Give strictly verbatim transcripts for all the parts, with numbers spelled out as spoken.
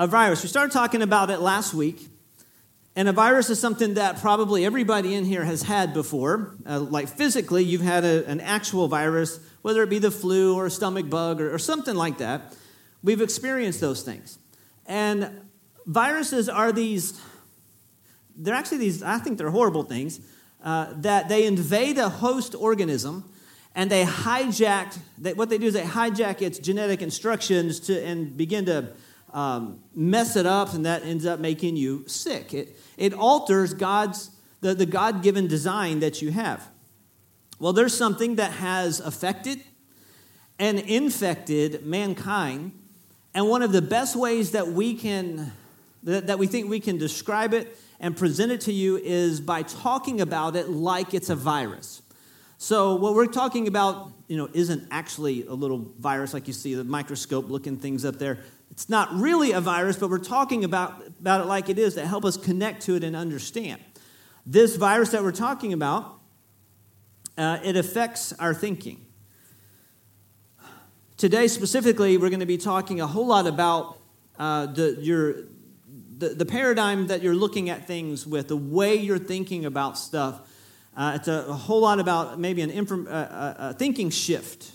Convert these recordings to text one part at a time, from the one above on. a virus. We started talking about it last week. And a virus is something that probably everybody in here has had before. Uh, like physically, you've had a, an actual virus, whether it be the flu or a stomach bug or, or something like that. We've experienced those things. And viruses are these, they're actually these, I think they're horrible things, uh, that they invade a host organism and they hijack, they, what they do is they hijack its genetic instructions to and begin to um, mess it up, and that ends up making you sick. It, It alters God's the, the God-given design that you have. Well, there's something that has affected and infected mankind, and one of the best ways that we can that, that we think we can describe it and present it to you is by talking about it like it's a virus. So what we're talking about, you know, isn't actually a little virus like you see the microscope-looking things up there. It's not really a virus, but we're talking about, about it like it is to help us connect to it and understand. This virus that we're talking about, uh, it affects our thinking. Today, specifically, we're going to be talking a whole lot about uh, the, your, the, the paradigm that you're looking at things with, the way you're thinking about stuff. Uh, it's a, a whole lot about maybe an inform, uh, a thinking shift.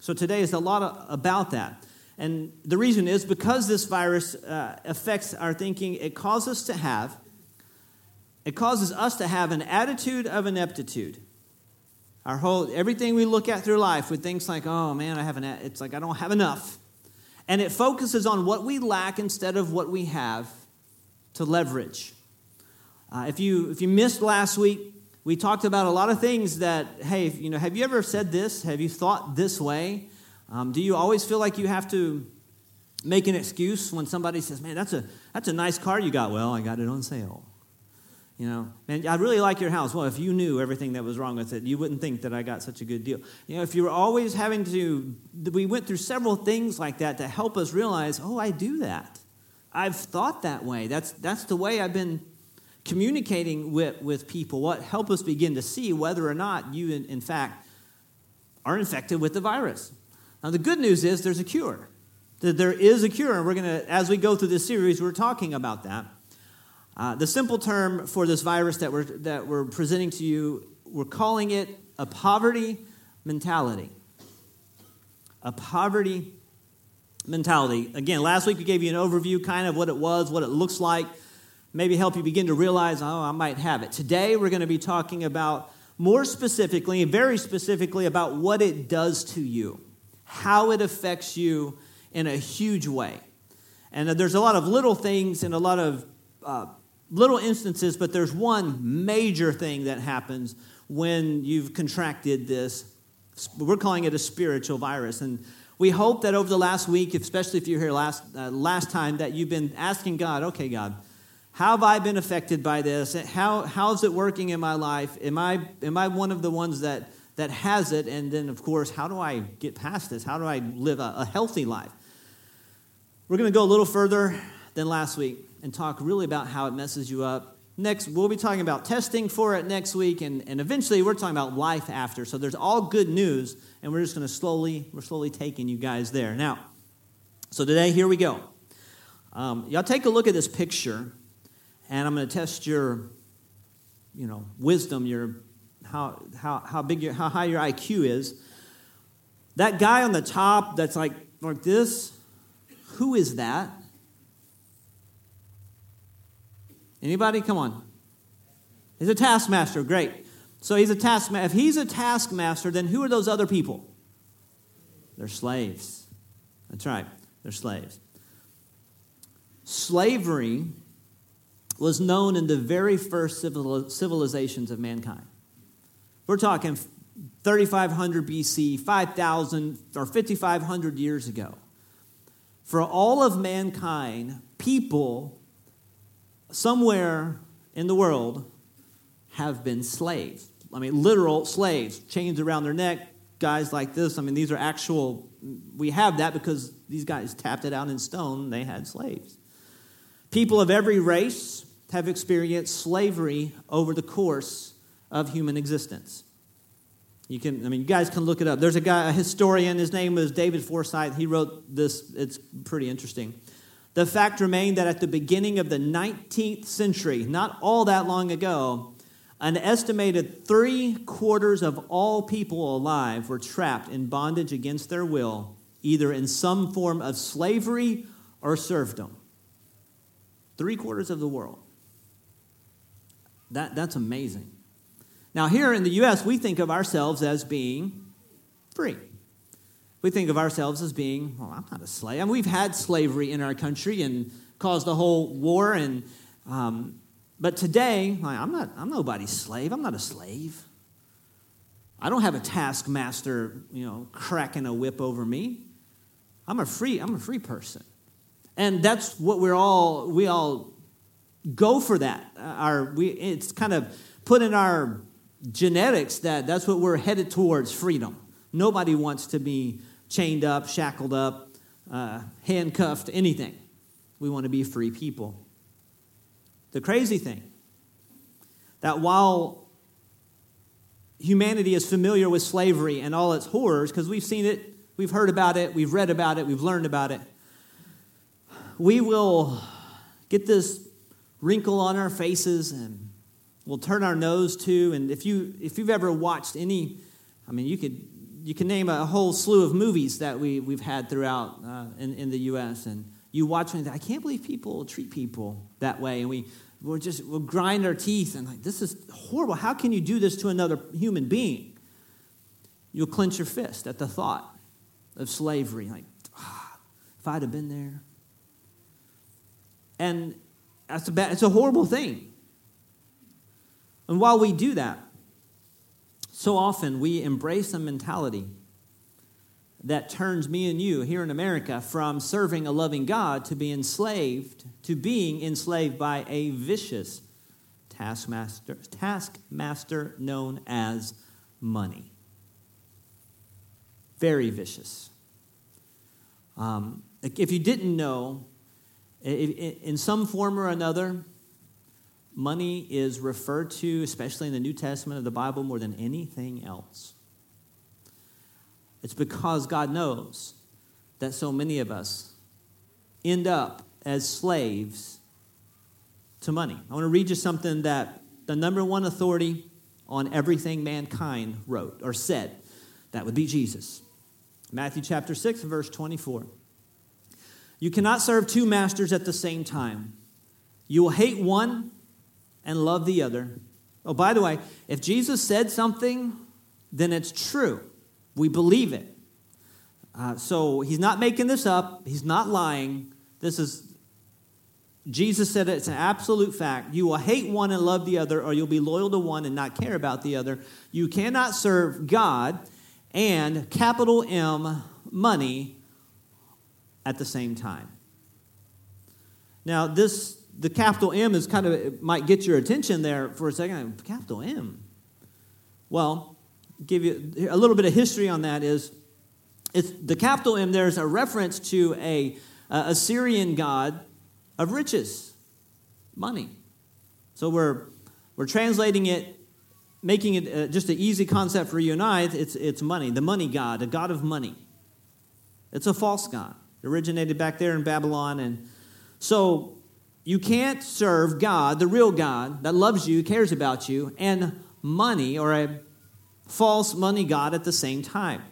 So today is a lot of, about that. And the reason is because this virus uh, affects our thinking, it causes us to have, it causes us to have an attitude of ineptitude. Our whole, everything we look at through life with things like, oh man, I haven't, it's like I don't have enough. And it focuses on what we lack instead of what we have to leverage. Uh, if you if you missed last week, we talked about a lot of things that, hey, you know, have you ever said this? Have you thought this way? Um, do you always feel like you have to make an excuse when somebody says, man, that's a that's a nice car you got? Well, I got it on sale. You know, man, I really like your house. Well, if you knew everything that was wrong with it, you wouldn't think that I got such a good deal. You know, if you were always having to, we went through several things like that to help us realize, oh, I do that. I've thought that way. That's that's the way I've been communicating with, with people. What help us begin to see whether or not you, in, in fact, are infected with the virus. Now, the good news is there's a cure. There is a cure, and we're going to, as we go through this series, we're talking about that. Uh, the simple term for this virus that we're, that we're presenting to you, we're calling it a poverty mentality. A poverty mentality. Again, last week we gave you an overview, kind of what it was, what it looks like, maybe help you begin to realize, oh, I might have it. Today, we're going to be talking about, more specifically, very specifically, about what it does to you. How it affects you in a huge way. And there's a lot of little things and a lot of uh, little instances, but there's one major thing that happens when you've contracted this. We're calling it a spiritual virus. And we hope that over the last week, especially if you're here last, uh, last time, that you've been asking God, okay, God, how have I been affected by this? How How is it working in my life? Am I am I one of the ones that... that has it, and then, of course, how do I get past this? How do I live a, a healthy life? We're going to go a little further than last week and talk really about how it messes you up. Next, we'll be talking about testing for it next week, and, and eventually we're talking about life after. So there's all good news, and we're just going to slowly, we're slowly taking you guys there. Now, so today, here we go. Um, y'all take a look at this picture, and I'm going to test your, you know, wisdom, your How how how big your how high your I Q is. That guy on the top that's like like this, who is that? Anybody? Come on. He's a taskmaster. Great. So he's a taskmaster. If he's a taskmaster, then who are those other people? They're slaves. That's right. They're slaves. Slavery was known in the very first civil, civilizations of mankind. We're talking thirty-five hundred B C, five thousand or fifty-five hundred years ago. For all of mankind, people somewhere in the world have been slaves. I mean, literal slaves, chains around their neck, guys like this. I mean, these are actual, we have that because these guys tapped it out in stone. They had slaves. People of every race have experienced slavery over the course of human existence. You can, I mean, you guys can look it up. There's a guy, a historian, his name was David Forsyth. He wrote this, it's pretty interesting. The fact remained that at the beginning of the nineteenth century, not all that long ago, an estimated three quarters of all people alive were trapped in bondage against their will, either in some form of slavery or serfdom. Three quarters of the world. That, that's amazing. Now, here in the U S, we think of ourselves as being free. We think of ourselves as being, well, I'm not a slave. I mean, we've had slavery in our country and caused a whole war. And um, but today, I'm not. I'm nobody's slave. I'm not a slave. I don't have a taskmaster, you know, cracking a whip over me. I'm a free. I'm a free person, and that's what we're all. We all go for that. Our we. It's kind of put in our genetics that that's what we're headed towards, freedom. Nobody wants to be chained up, shackled up, uh, handcuffed, anything. We want to be free people. The crazy thing, that while humanity is familiar with slavery and all its horrors, because we've seen it, we've heard about it, we've read about it, we've learned about it, we will get this wrinkle on our faces and we'll turn our nose to, and if you if you've ever watched any, I mean, you could you can name a whole slew of movies that we we've had throughout uh, in in the U S and you watch and I can't believe people treat people that way, and we we're just we'll grind our teeth and like, this is horrible. How can you do this to another human being? You'll clench your fist at the thought of slavery, like ah, if I'd have been there. And that's a bad, it's a horrible thing. And while we do that, so often we embrace a mentality that turns me and you here in America from serving a loving God to be enslaved, to being enslaved by a vicious taskmaster, taskmaster known as money. Very vicious. Um, if you didn't know, in some form or another, money is referred to, especially in the New Testament of the Bible, more than anything else. It's because God knows that so many of us end up as slaves to money. I want to read you something that the number one authority on everything mankind wrote or said. That would be Jesus. Matthew chapter six, verse twenty-four. You cannot serve two masters at the same time. You will hate one and love the other. Oh, by the way, if Jesus said something, then it's true. We believe it. Uh, so he's not making this up. He's not lying. This is, Jesus said it. It's an absolute fact. You will hate one and love the other, or you'll be loyal to one and not care about the other. You cannot serve God and capital M, money, at the same time. Now, this... The capital M is kind of, it might get your attention there for a second. Capital M. Well, give you a little bit of history on that. Is it's the capital M? There's a reference to a Assyrian god of riches, money. So we're we're translating it, making it just an easy concept for you and I. It's it's money, the money god, a god of money. It's a false god. It originated back there in Babylon, and so. You can't serve God, the real God that loves you, cares about you, and money or a false money god at the same time.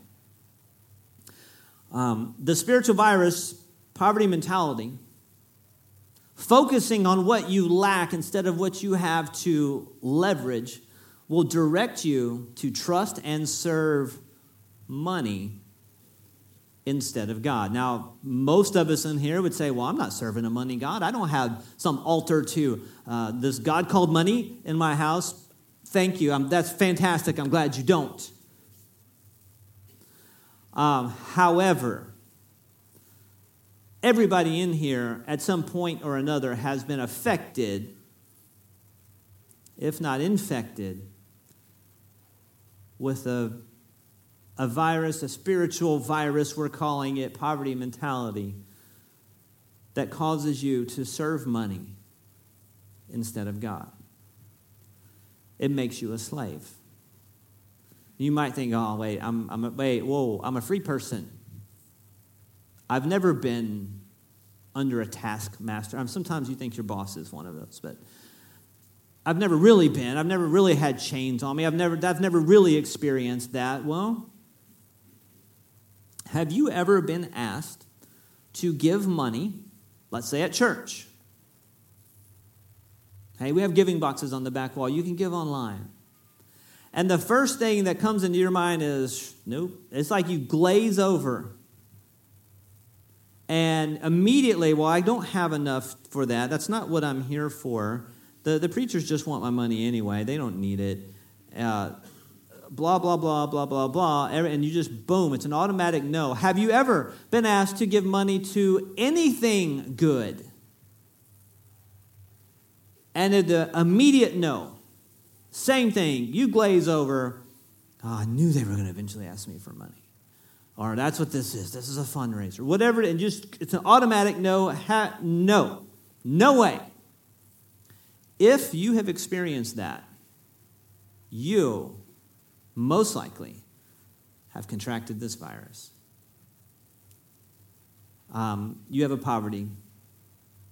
Um, the spiritual virus, poverty mentality, focusing on what you lack instead of what you have to leverage, will direct you to trust and serve money instead of God. Now, most of us in here would say, well, I'm not serving a money god. I don't have some altar to uh, this god called money in my house. Thank you. I'm, that's fantastic. I'm glad you don't. Um, however, everybody in here at some point or another has been affected, if not infected, with a A virus, a spiritual virus, we're calling it, poverty mentality, that causes you to serve money instead of God. It makes you a slave. You might think, oh, wait, I'm, I'm a, wait, whoa, I'm a free person. I've never been under a taskmaster. I mean, sometimes you think your boss is one of those, but I've never really been. I've never really had chains on me. I've never, I've never really experienced that. Well, have you ever been asked to give money, let's say at church? Hey, we have giving boxes on the back wall. You can give online. And the first thing that comes into your mind is, nope. It's like you glaze over. And immediately, well, I don't have enough for that. That's not what I'm here for. The, the preachers just want my money anyway. They don't need it. Uh, blah, blah, blah, blah, blah, blah. And you just, boom, it's an automatic no. Have you ever been asked to give money to anything good? And the immediate no. Same thing. You glaze over. Oh, I knew they were going to eventually ask me for money. Or that's what this is. This is a fundraiser. Whatever. And just it's an automatic no. Ha, no. No way. If you have experienced that, you most likely have contracted this virus. Um, you have a poverty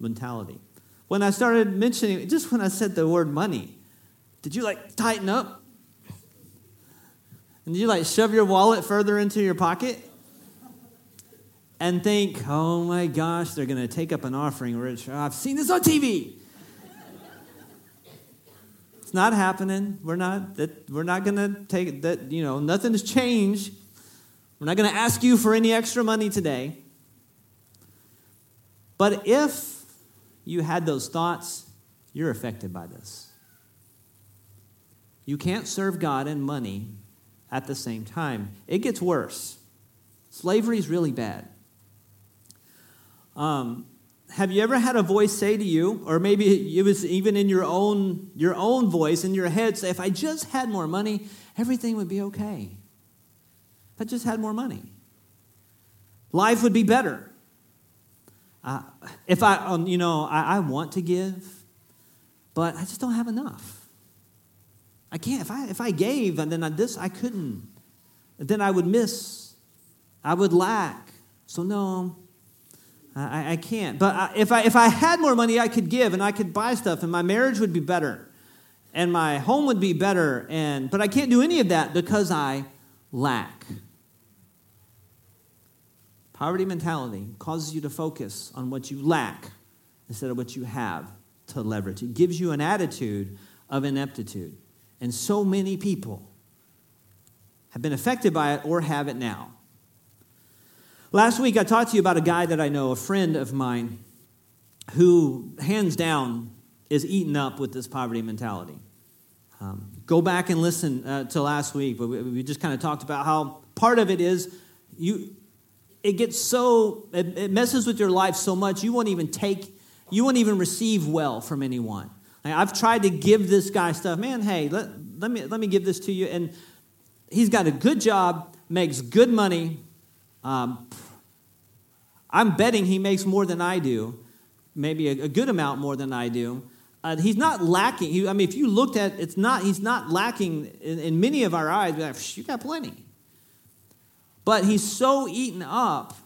mentality. When I started mentioning, just when I said the word money, did you like tighten up? And did you like shove your wallet further into your pocket? And think, oh my gosh, they're going to take up an offering. Rich, oh, I've seen this on T V. It's not happening. We're not that. We're not going to take that. You know, nothing has changed. We're not going to ask you for any extra money today. But if you had those thoughts, you're affected by this. You can't serve God and money at the same time. It gets worse. Slavery is really bad. Um, have you ever had a voice say to you, or maybe it was even in your own, your own voice, in your head, say, if I just had more money, everything would be okay. If I just had more money, life would be better. Uh, if I, um, you know, I, I want to give, but I just don't have enough. I can't. If I if I gave and then I, this, I couldn't. Then I would miss. I would lack. So no, I, I can't. But I, if I if I had more money, I could give and I could buy stuff, and my marriage would be better, and my home would be better. And but I can't do any of that because I lack. Poverty mentality causes you to focus on what you lack instead of what you have to leverage. It gives you an attitude of ineptitude. And so many people have been affected by it or have it now. Last week, I talked to you about a guy that I know, a friend of mine, who hands down is eaten up with this poverty mentality. Um, go back and listen uh, to last week, but we, we just kind of talked about how part of it is you... It gets so, it messes with your life so much, you won't even take, you won't even receive well from anyone. I've tried to give this guy stuff. Man, hey, let, let me let me give this to you. And he's got a good job, makes good money. Um, I'm betting he makes more than I do, maybe a, a good amount more than I do. Uh, he's not lacking. He, I mean, if you looked at, it's not, he's not lacking in, in many of our eyes. We're like, you got plenty. But he's so eaten up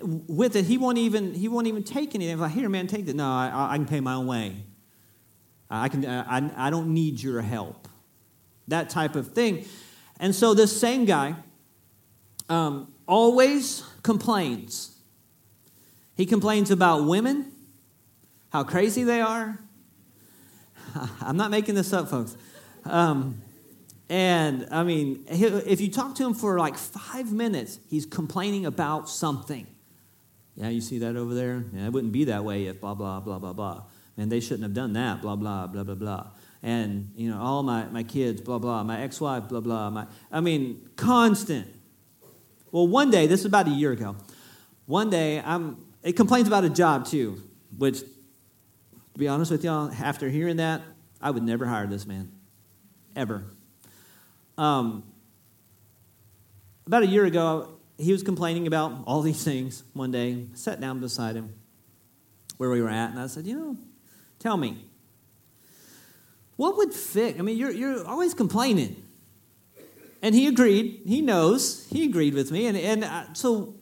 with it, he won't even he won't even take anything. If I hear, man, take it. No, I, I can pay my own way. I can. I, I don't need your help. That type of thing. And so this same guy um, always complains. He complains about women, how crazy they are. I'm not making this up, folks. Um, And, I mean, if you talk to him for like five minutes, he's complaining about something. Yeah, you see that over there? Yeah, it wouldn't be that way if blah, blah, blah, blah, blah. Man, they shouldn't have done that, blah, blah, blah, blah, blah. And, you know, all my, my kids, blah, blah, my ex-wife, blah, blah. My, I mean, constant. Well, one day, this is about a year ago, one day, I'm. It complains about a job, too, which, to be honest with y'all, after hearing that, I would never hire this man, ever. Um, about a year ago, he was complaining about all these things one day. I sat down beside him where we were at, and I said, you know, tell me, what would fix? I mean, you're you're always complaining. And he agreed. He knows. He agreed with me. And, and I, so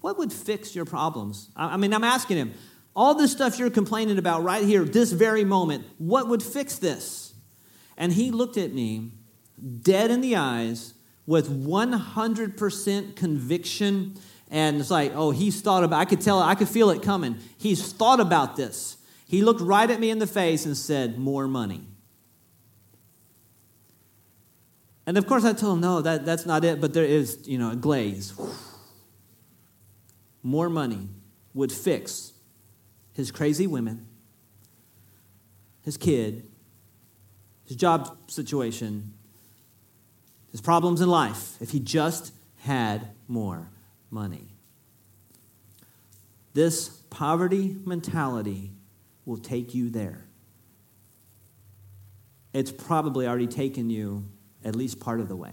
what would fix your problems? I mean, I'm asking him, all this stuff you're complaining about right here, this very moment, what would fix this? And he looked at me dead in the eyes with one hundred percent conviction. And it's like, oh, he's thought about, I could tell, I could feel it coming. He's thought about this. He looked right at me in the face and said, more money. And of course I told him, no, that, that's not it. But there is, you know, a glaze. More money would fix his crazy women, his kid, his job situation, his problems in life, if he just had more money. This poverty mentality will take you there. It's probably already taken you at least part of the way.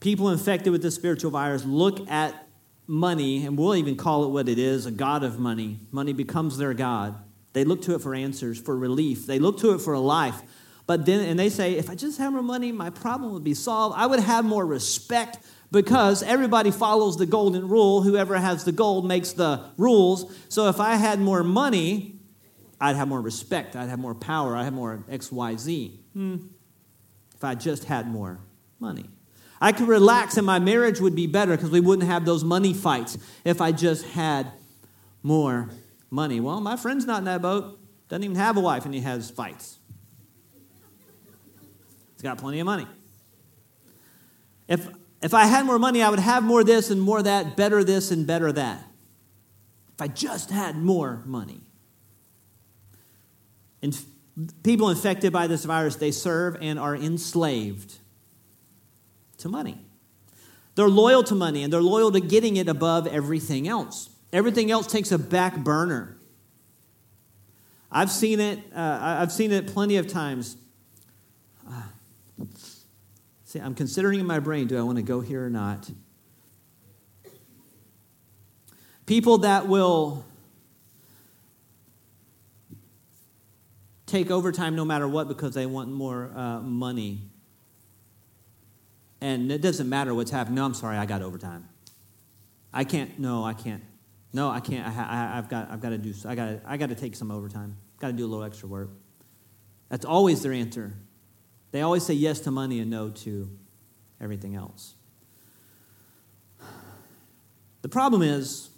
People infected with this spiritual virus look at money, and we'll even call it what it is, a god of money. Money becomes their god. They look to it for answers, for relief. They look to it for a life. But then, and they say, if I just had more money, my problem would be solved. I would have more respect because everybody follows the golden rule. Whoever has the gold makes the rules. So if I had more money, I'd have more respect. I'd have more power. I'd have more X, Y, Z. Hmm. If I just had more money. I could relax and my marriage would be better because we wouldn't have those money fights if I just had more money. Well, my friend's not in that boat. Doesn't even have a wife and he has fights. He's got plenty of money. If, if I had more money, I would have more this and more that, better this and better that. If I just had more money. And people infected by this virus, they serve and are enslaved to money. They're loyal to money, and they're loyal to getting it above everything else. Everything else takes a back burner. I've seen it. Uh, I've seen it plenty of times. Uh, see, I'm considering in my brain: do I want to go here or not? People that will take overtime no matter what because they want more uh, money. And it doesn't matter what's happening. No, I'm sorry, I got overtime. I can't. No, I can't. No, I can't. I, I, I've got. I've got to do. I got. I got to take some overtime. Got to do a little extra work. That's always their answer. They always say yes to money and no to everything else. The problem is,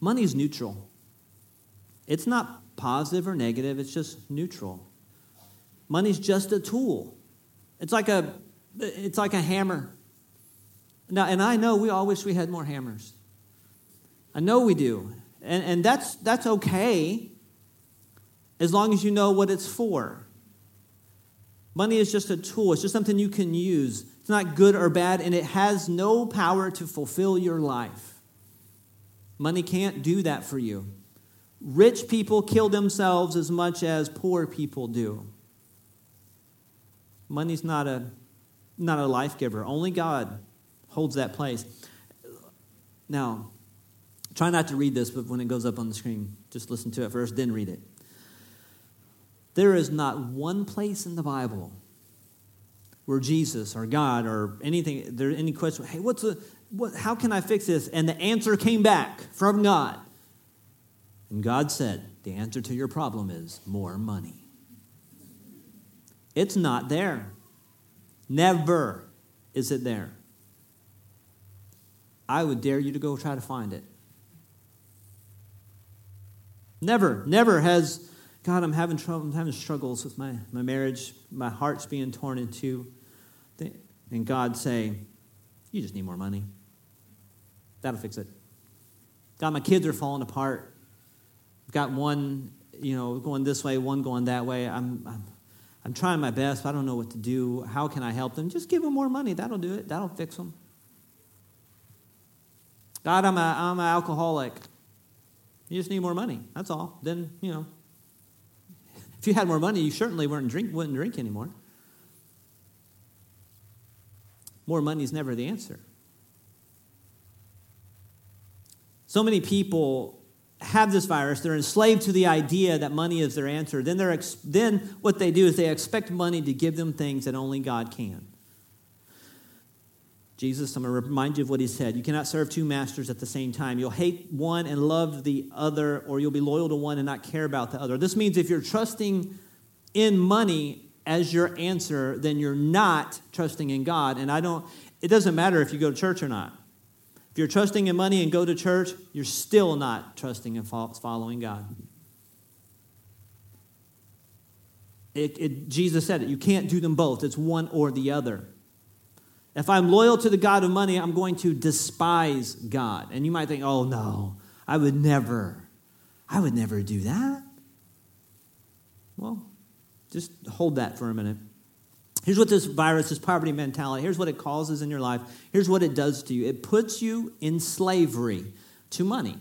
money is neutral. It's not positive or negative. It's just neutral. Money's just a tool. It's like a. It's like a hammer. Now, and I know we all wish we had more hammers. I know we do. And, and that's that's okay as long as you know what it's for. Money is just a tool. It's just something you can use. It's not good or bad, and it has no power to fulfill your life. Money can't do that for you. Rich people kill themselves as much as poor people do. Money's not a... Not a life giver. Only God holds that place. Now, try not to read this, but when it goes up on the screen, just listen to it first, then read it. There is not one place in the Bible where Jesus or God or anything, there any question, hey, what's the, what, how can I fix this? And the answer came back from God. And God said, the answer to your problem is more money. It's not there. Never is it there. I would dare you to go try to find it. Never, never has, God, I'm having trouble, I'm having struggles with my, my marriage, my heart's being torn in two. And God say, you just need more money. That'll fix it. God, my kids are falling apart. I've got one, you know, going this way, one going that way. I'm, I'm I'm trying my best. I don't know what to do. How can I help them? Just give them more money. That'll do it. That'll fix them. God, I'm a, I'm an alcoholic. You just need more money. That's all. Then, you know, if you had more money, you certainly weren't drink, wouldn't drink anymore. More money is never the answer. So many people have this virus, they're enslaved to the idea that money is their answer. Then they're ex- then what they do is they expect money to give them things that only God can. Jesus, I'm going to remind you of what he said. You cannot serve two masters at the same time. You'll hate one and love the other, or you'll be loyal to one and not care about the other. This means if you're trusting in money as your answer, then you're not trusting in God. And I don't, it doesn't matter if you go to church or not. If you're trusting in money and go to church, you're still not trusting and following God. It, it, Jesus said it. You can't do them both. It's one or the other. If I'm loyal to the God of money, I'm going to despise God. And you might think, oh, no, I would never, I would never do that. Well, just hold that for a minute. Here's what this virus, this poverty mentality, here's what it causes in your life. Here's what it does to you. It puts you in slavery to money.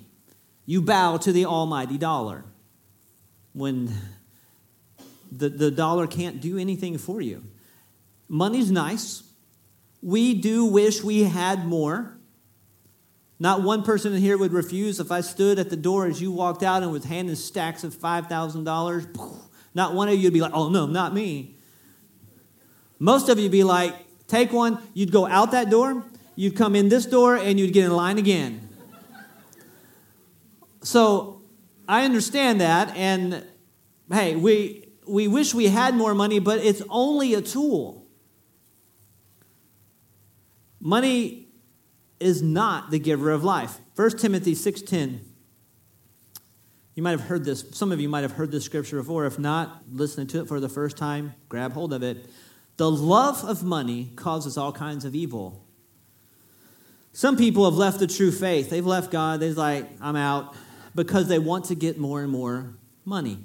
You bow to the almighty dollar when the, the dollar can't do anything for you. Money's nice. We do wish we had more. Not one person in here would refuse if I stood at the door as you walked out and was handing stacks of five thousand dollars. Not one of you would be like, oh, no, not me. Most of you would be like, take one. You'd go out that door. You'd come in this door, and you'd get in line again. So I understand that. And, hey, we, we wish we had more money, but it's only a tool. Money is not the giver of life. First Timothy six ten. You might have heard this. Some of you might have heard this scripture before. If not, listening to it for the first time, grab hold of it. The love of money causes all kinds of evil. Some people have left the true faith. They've left God. They're like, I'm out, because they want to get more and more money.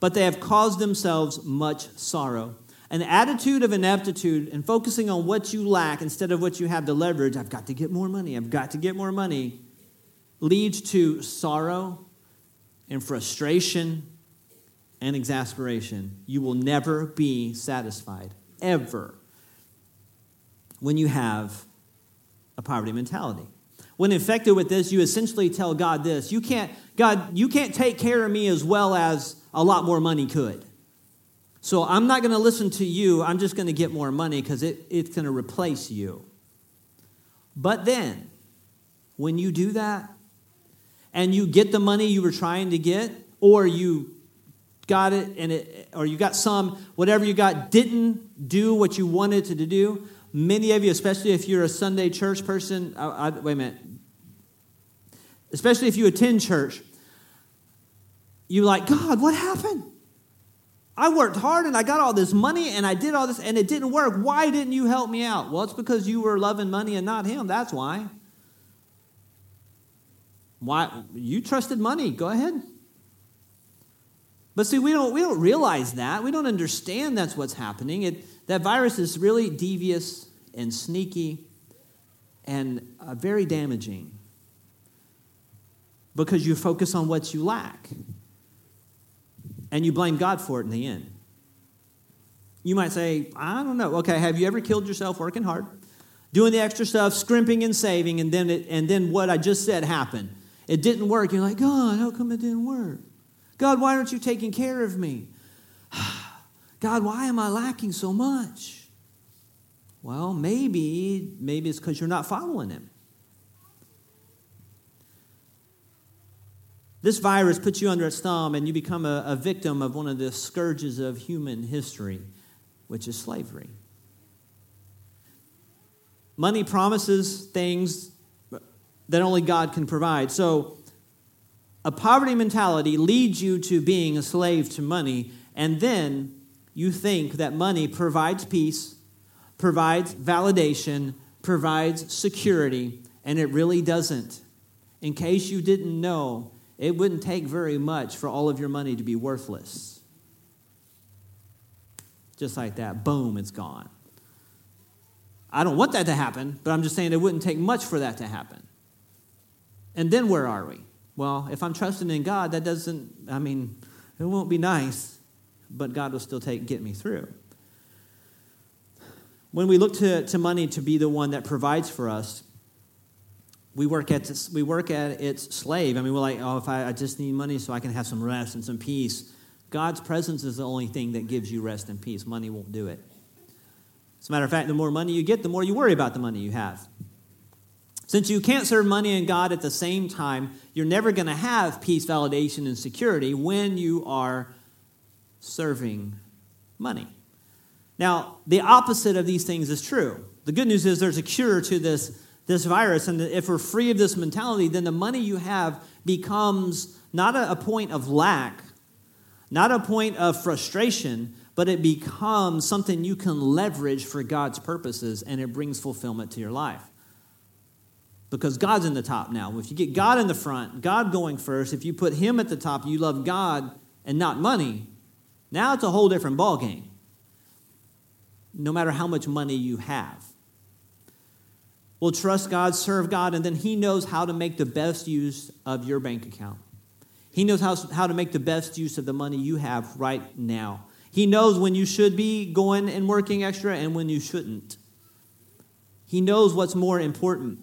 But they have caused themselves much sorrow. An attitude of ineptitude and focusing on what you lack instead of what you have to leverage, I've got to get more money, I've got to get more money, leads to sorrow and frustration and exasperation. You will never be satisfied, ever, when you have a poverty mentality. When infected with this, you essentially tell God this, you can't, God, you can't take care of me as well as a lot more money could. So I'm not going to listen to you. I'm just going to get more money because it, it's going to replace you. But then, when you do that and you get the money you were trying to get, or you got it and it, or you got some, whatever you got didn't do what you wanted it to do, many of you, especially if you're a Sunday church person, I, I, wait a minute, especially if you attend church, you're like, God, what happened? I worked hard and I got all this money and I did all this and it didn't work. Why didn't you help me out? Well, it's because you were loving money and not him. That's why. Why? You trusted money. Go ahead. But see, we don't we don't realize that. We don't understand that's what's happening. It, that virus is really devious and sneaky and uh, very damaging because you focus on what you lack. And you blame God for it in the end. You might say, I don't know. Okay, have you ever killed yourself working hard, doing the extra stuff, scrimping and saving, and then it, and then what I just said happened? It didn't work. You're like, God, how come it didn't work? God, why aren't you taking care of me? God, why am I lacking so much? Well, maybe, maybe it's because you're not following him. This virus puts you under its thumb and you become a, a victim of one of the scourges of human history, which is slavery. Money promises things that only God can provide. So a poverty mentality leads you to being a slave to money, and then you think that money provides peace, provides validation, provides security, and it really doesn't. In case you didn't know, it wouldn't take very much for all of your money to be worthless. Just like that, boom, it's gone. I don't want that to happen, but I'm just saying it wouldn't take much for that to happen. And then where are we? Well, if I'm trusting in God, that doesn't, I mean, it won't be nice, but God will still take get me through. When we look to, to money to be the one that provides for us, We work at this, we work at its slave. I mean, we're like, oh, if I, I just need money so I can have some rest and some peace. God's presence is the only thing that gives you rest and peace. Money won't do it. As a matter of fact, the more money you get, the more you worry about the money you have. Since you can't serve money and God at the same time, you're never going to have peace, validation, and security when you are serving money. Now, the opposite of these things is true. The good news is there's a cure to this, this virus, and if we're free of this mentality, then the money you have becomes not a, a point of lack, not a point of frustration, but it becomes something you can leverage for God's purposes, and it brings fulfillment to your life. Because God's in the top now. If you get God in the front, God going first, if you put him at the top, you love God and not money, now it's a whole different ballgame, no matter how much money you have. Well, trust God, serve God, and then he knows how to make the best use of your bank account. He knows how, how to make the best use of the money you have right now. He knows when you should be going and working extra and when you shouldn't. He knows what's more important.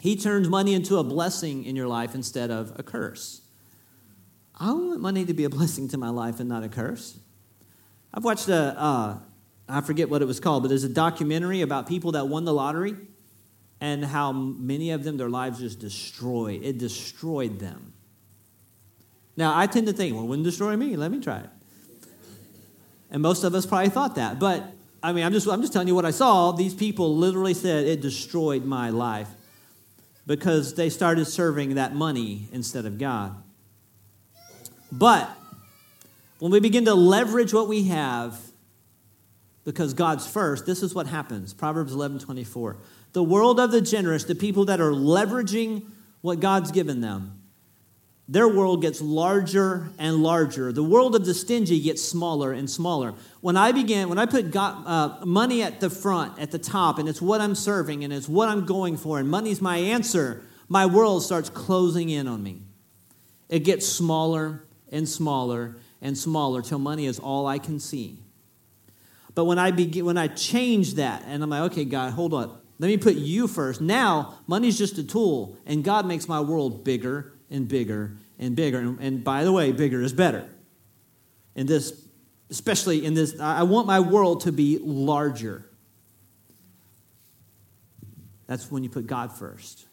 He turns money into a blessing in your life instead of a curse. I want money to be a blessing to my life and not a curse. I've watched a, uh, I forget what it was called, but there's a documentary about people that won the lottery and how many of them, their lives just destroyed. It destroyed them. Now, I tend to think, well, it wouldn't destroy me. Let me try it. And most of us probably thought that. But, I mean, I'm just, I'm just telling you what I saw. These people literally said it destroyed my life, because they started serving that money instead of God. But when we begin to leverage what we have, because God's first, this is what happens. Proverbs eleven twenty-four. The world of the generous, the people that are leveraging what God's given them, their world gets larger and larger. The world of the stingy gets smaller and smaller. When I began, when I put God, uh, money at the front, at the top, and it's what I'm serving, and it's what I'm going for, and money's my answer, my world starts closing in on me. It gets smaller and smaller and smaller till money is all I can see. But when I begin, when I change that, and I'm like, okay, God, hold up. Let me put you first. Now, money's just a tool, and God makes my world bigger and bigger and bigger. And, and by the way, bigger is better. In this, especially in this, I want my world to be larger. That's when you put God first.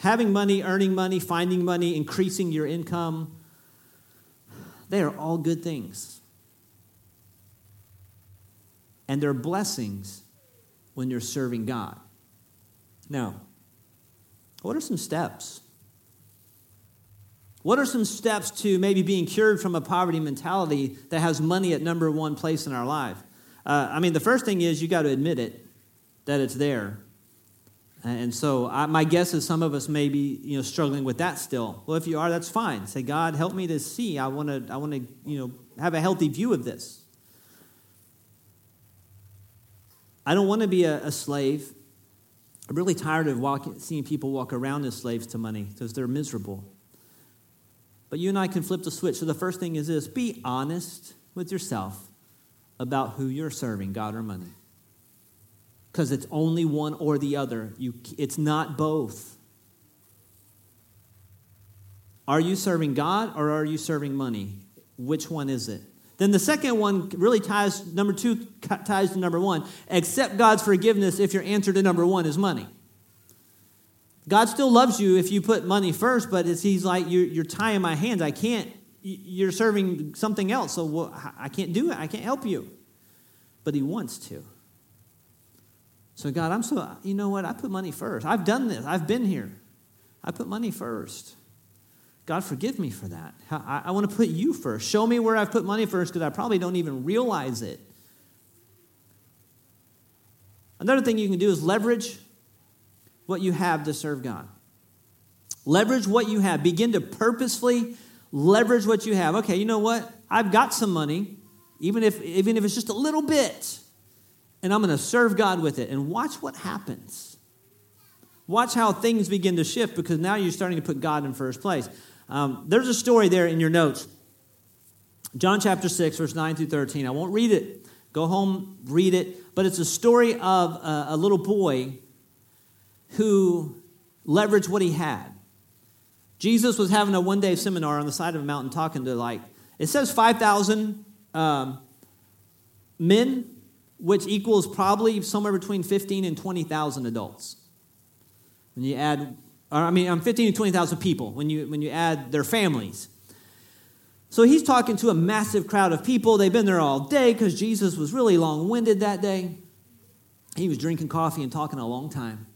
Having money, earning money, finding money, increasing your income, they are all good things. And they're blessings when you're serving God. Now, what are some steps? What are some steps to maybe being cured from a poverty mentality that has money at number one place in our life? Uh, I mean, the first thing is you got to admit it, that it's there. And so I, my guess is some of us may be, you know, struggling with that still. Well, if you are, that's fine. Say, God, help me to see. I want to, I want to, you know, have a healthy view of this. I don't want to be a, a slave. I'm really tired of walking, seeing people walk around as slaves to money because they're miserable. But you and I can flip the switch. So the first thing is this: be honest with yourself about who you're serving, God or money. Because it's only one or the other. You, it's not both. Are you serving God or are you serving money? Which one is it? Then the second one really ties, number two ties to number one. Accept God's forgiveness if your answer to number one is money. God still loves you if you put money first, but it's, he's like, you're, you're tying my hands. I can't, you're serving something else, so I can't do it. I can't help you. But he wants to. So God, I'm so, you know what? I put money first. I've done this. I've been here. I put money first. God, forgive me for that. I, I want to put you first. Show me where I've put money first, because I probably don't even realize it. Another thing you can do is leverage what you have to serve God. Leverage what you have. Begin to purposefully leverage what you have. Okay, you know what? I've got some money, even if, even if it's just a little bit, and I'm going to serve God with it. And watch what happens. Watch how things begin to shift, because now you're starting to put God in first place. Um, there's a story there in your notes. John chapter six, verse nine through thirteen. I won't read it. Go home, read it. But it's a story of a, a little boy who leveraged what he had. Jesus was having a one-day seminar on the side of a mountain talking to, like, it says five thousand Um, men, which equals probably somewhere between fifteen and twenty thousand adults. When you add, or I mean, I'm fifteen to twenty thousand people when you when you add their families. So he's talking to a massive crowd of people. They've been there all day because Jesus was really long-winded that day. He was drinking coffee and talking a long time.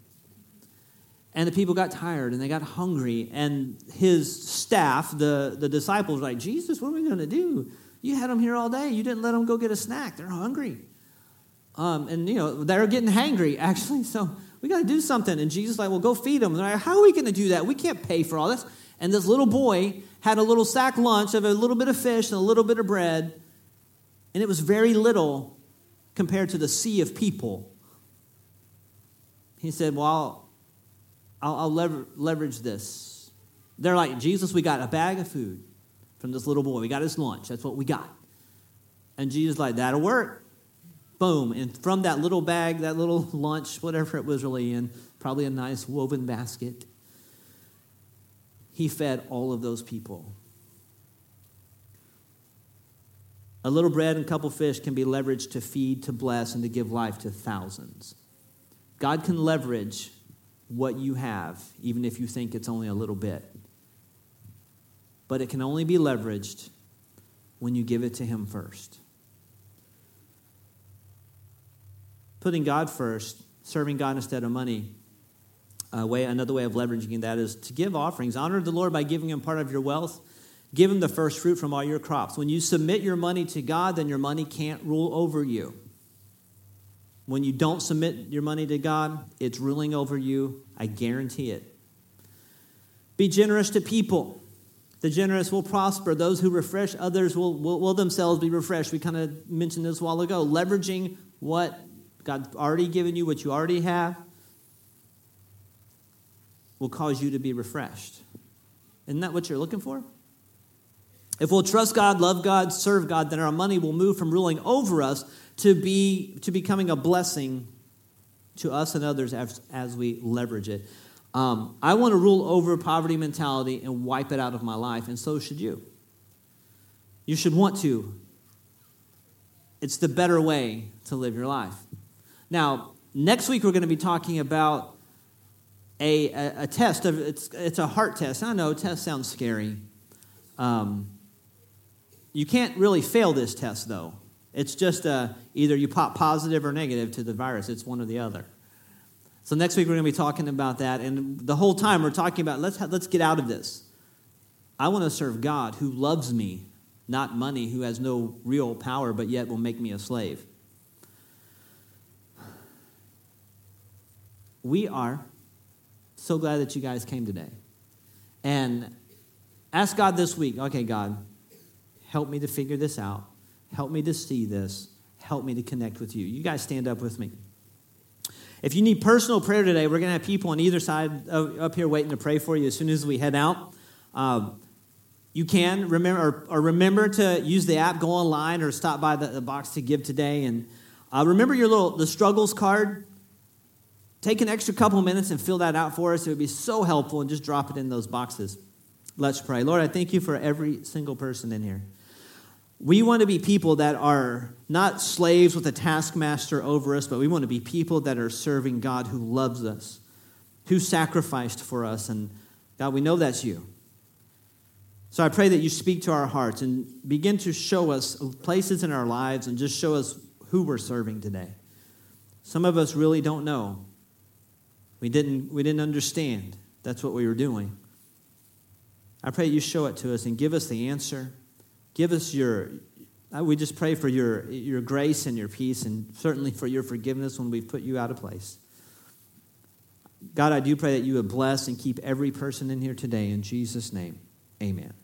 And the people got tired and they got hungry. And his staff, the, the disciples, were like, Jesus, what are we going to do? You had them here all day. You didn't let them go get a snack. They're hungry. Um, and, you know, they're getting hangry, actually. So we got to do something. And Jesus is like, well, go feed them. And they're like, how are we going to do that? We can't pay for all this. And this little boy had a little sack lunch of a little bit of fish and a little bit of bread. And it was very little compared to the sea of people. He said, well, I'll, I'll lever- leverage this. They're like, Jesus, we got a bag of food from this little boy. We got his lunch. That's what we got. And Jesus is like, that'll work. Boom. And from that little bag, that little lunch, whatever it was really in, probably a nice woven basket, he fed all of those people. A little bread and a couple fish can be leveraged to feed, to bless, and to give life to thousands. God can leverage what you have, even if you think it's only a little bit. But it can only be leveraged when you give it to him first. Putting God first, serving God instead of money. Uh, way, another way of leveraging that is to give offerings. Honor the Lord by giving him part of your wealth. Give him the first fruit from all your crops. When you submit your money to God, then your money can't rule over you. When you don't submit your money to God, it's ruling over you. I guarantee it. Be generous to people. The generous will prosper. Those who refresh others will, will, will themselves be refreshed. We kind of mentioned this a while ago. Leveraging what God's already given you, what you already have, will cause you to be refreshed. Isn't that what you're looking for? If we'll trust God, love God, serve God, then our money will move from ruling over us to be to becoming a blessing to us and others as, as we leverage it. Um, I want to rule over poverty mentality and wipe it out of my life, and so should you. You should want to. It's the better way to live your life. Now, next week we're going to be talking about A, a, a test of it's it's a heart test. I know test sounds scary. Um, you can't really fail this test though. It's just a, either you pop positive or negative to the virus. It's one or the other. So next week we're going to be talking about that, and the whole time we're talking about let's ha- let's get out of this. I want to serve God who loves me, not money, who has no real power but yet will make me a slave. We are so glad that you guys came today. And ask God this week, okay, God, help me to figure this out. Help me to see this. Help me to connect with you. You guys stand up with me. If you need personal prayer today, we're going to have people on either side of, up here waiting to pray for you as soon as we head out. Um, you can remember or, or remember to use the app, go online, or stop by the, the box to give today. And uh, remember your little the struggles card. Take an extra couple minutes and fill that out for us. It would be so helpful, and just drop it in those boxes. Let's pray. Lord, I thank you for every single person in here. We want to be people that are not slaves with a taskmaster over us, but we want to be people that are serving God who loves us, who sacrificed for us. And God, we know that's you. So I pray that you speak to our hearts and begin to show us places in our lives and just show us who we're serving today. Some of us really don't know. We didn't, we didn't understand that's what we were doing. I pray you show it to us and give us the answer. Give us your, we just pray for your, your grace and your peace, and certainly for your forgiveness when we've put you out of place. God, I do pray that you would bless and keep every person in here today. In Jesus' name, amen.